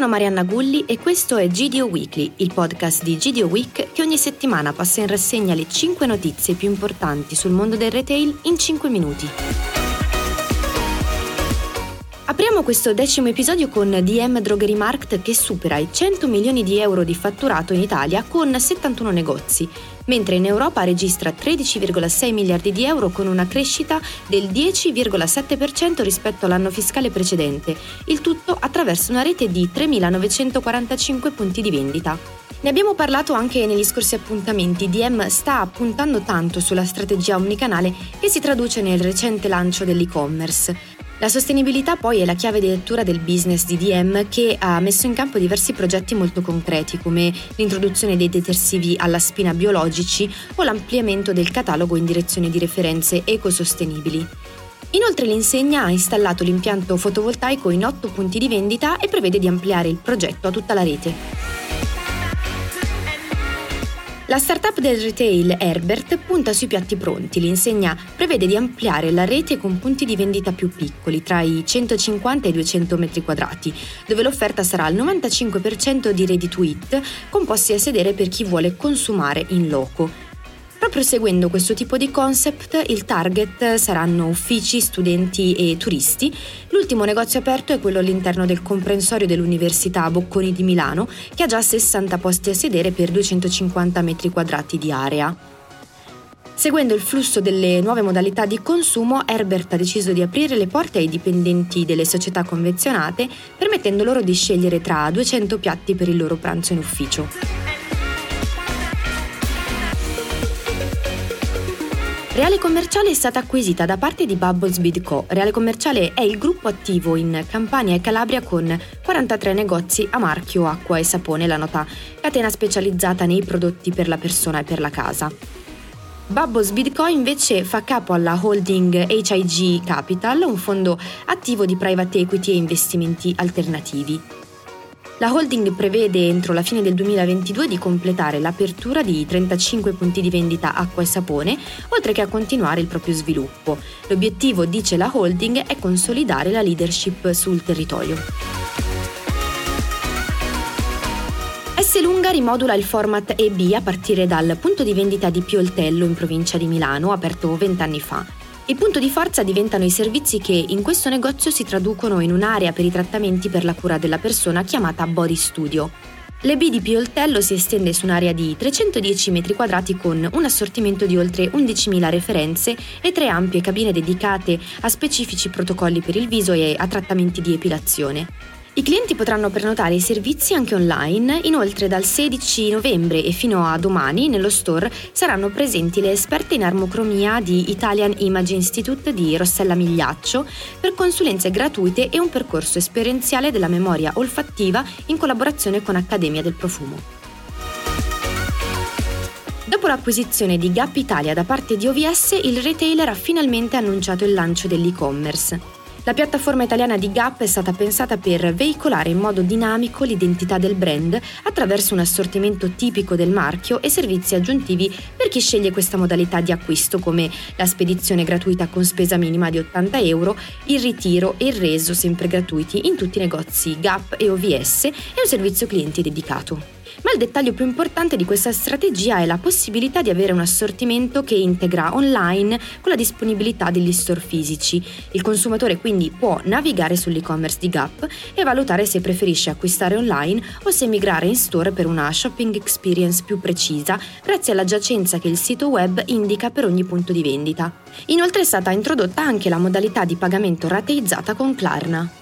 sono Marianna Gulli e questo è GDO Weekly, il podcast di GDO Week che ogni settimana passa in rassegna le 5 notizie più importanti sul mondo del retail in 5 minuti. Apriamo questo 10° episodio con dm-drogerie markt che supera i 100 milioni di euro di fatturato in Italia con 71 negozi, mentre in Europa registra 13,6 miliardi di euro con una crescita del 10,7% rispetto all'anno fiscale precedente, il tutto attraverso una rete di 3.945 punti di vendita. Ne abbiamo parlato anche negli scorsi appuntamenti, DM sta puntando tanto sulla strategia omnicanale che si traduce nel recente lancio dell'e-commerce. La sostenibilità poi è la chiave di lettura del business di DM che ha messo in campo diversi progetti molto concreti come l'introduzione dei detersivi alla spina biologici o l'ampliamento del catalogo in direzione di referenze ecosostenibili. Inoltre l'insegna ha installato l'impianto fotovoltaico in 8 punti di vendita e prevede di ampliare il progetto a tutta la rete. La startup del retail Erbert punta sui piatti pronti. L'insegna prevede di ampliare la rete con punti di vendita più piccoli, tra i 150 e i 200 metri quadrati, dove l'offerta sarà al 95% di ready to eat, con posti a sedere per chi vuole consumare in loco. Proprio seguendo questo tipo di concept, il target saranno uffici, studenti e turisti. L'ultimo negozio aperto è quello all'interno del comprensorio dell'Università Bocconi di Milano, che ha già 60 posti a sedere per 250 metri quadrati di area. Seguendo il flusso delle nuove modalità di consumo, Erbert ha deciso di aprire le porte ai dipendenti delle società convenzionate, permettendo loro di scegliere tra 200 piatti per il loro pranzo in ufficio. Reale Commerciale è stata acquisita da parte di Bubbles Bidco. Reale Commerciale è il gruppo attivo in Campania e Calabria con 43 negozi a marchio Acqua e Sapone, la nota catena specializzata nei prodotti per la persona e per la casa. Bubbles Bidco invece fa capo alla holding HIG Capital, un fondo attivo di private equity e investimenti alternativi. La holding prevede entro la fine del 2022 di completare l'apertura di 35 punti di vendita acqua e sapone, oltre che a continuare il proprio sviluppo. L'obiettivo, dice la holding, è consolidare la leadership sul territorio. Esselunga rimodula il format EB a partire dal punto di vendita di Pioltello in provincia di Milano, aperto 20 anni fa. Il punto di forza diventano i servizi che in questo negozio si traducono in un'area per i trattamenti per la cura della persona chiamata Body Studio. L'EB di Pioltello si estende su un'area di 310 metri quadrati con un assortimento di oltre 11.000 referenze e 3 ampie cabine dedicate a specifici protocolli per il viso e a trattamenti di epilazione. I clienti potranno prenotare i servizi anche online, inoltre dal 16 novembre e fino a domani nello store saranno presenti le esperte in armocromia di Italian Image Institute di Rossella Migliaccio per consulenze gratuite e un percorso esperienziale della memoria olfattiva in collaborazione con Accademia del Profumo. Dopo l'acquisizione di Gap Italia da parte di OVS, il retailer ha finalmente annunciato il lancio dell'e-commerce. La piattaforma italiana di Gap è stata pensata per veicolare in modo dinamico l'identità del brand attraverso un assortimento tipico del marchio e servizi aggiuntivi per chi sceglie questa modalità di acquisto, come la spedizione gratuita con spesa minima di 80 euro, il ritiro e il reso sempre gratuiti in tutti i negozi Gap e OVS e un servizio clienti dedicato. Ma il dettaglio più importante di questa strategia è la possibilità di avere un assortimento che integra online con la disponibilità degli store fisici. Il consumatore quindi può navigare sull'e-commerce di Gap e valutare se preferisce acquistare online o se migrare in store per una shopping experience più precisa, grazie all'adiacenza che il sito web indica per ogni punto di vendita. Inoltre è stata introdotta anche la modalità di pagamento rateizzata con Klarna.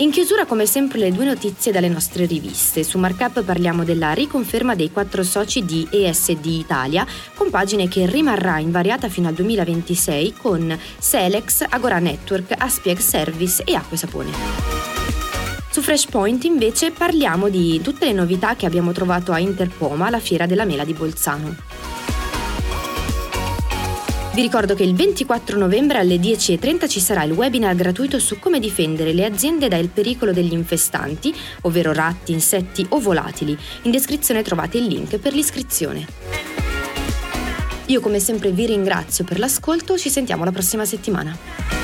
In chiusura, come sempre, le 2 notizie dalle nostre riviste. Su Markup parliamo della riconferma dei 4 soci di ESD Italia, con pagine che rimarrà invariata fino al 2026 con Selex, Agora Network, Aspieg Service e Acqua e Sapone. Su Fresh Point invece parliamo di tutte le novità che abbiamo trovato a Interpoma, la fiera della mela di Bolzano. Vi ricordo che il 24 novembre alle 10.30 ci sarà il webinar gratuito su come difendere le aziende dal pericolo degli infestanti, ovvero ratti, insetti o volatili. In descrizione trovate il link per l'iscrizione. Io come sempre vi ringrazio per l'ascolto, ci sentiamo la prossima settimana.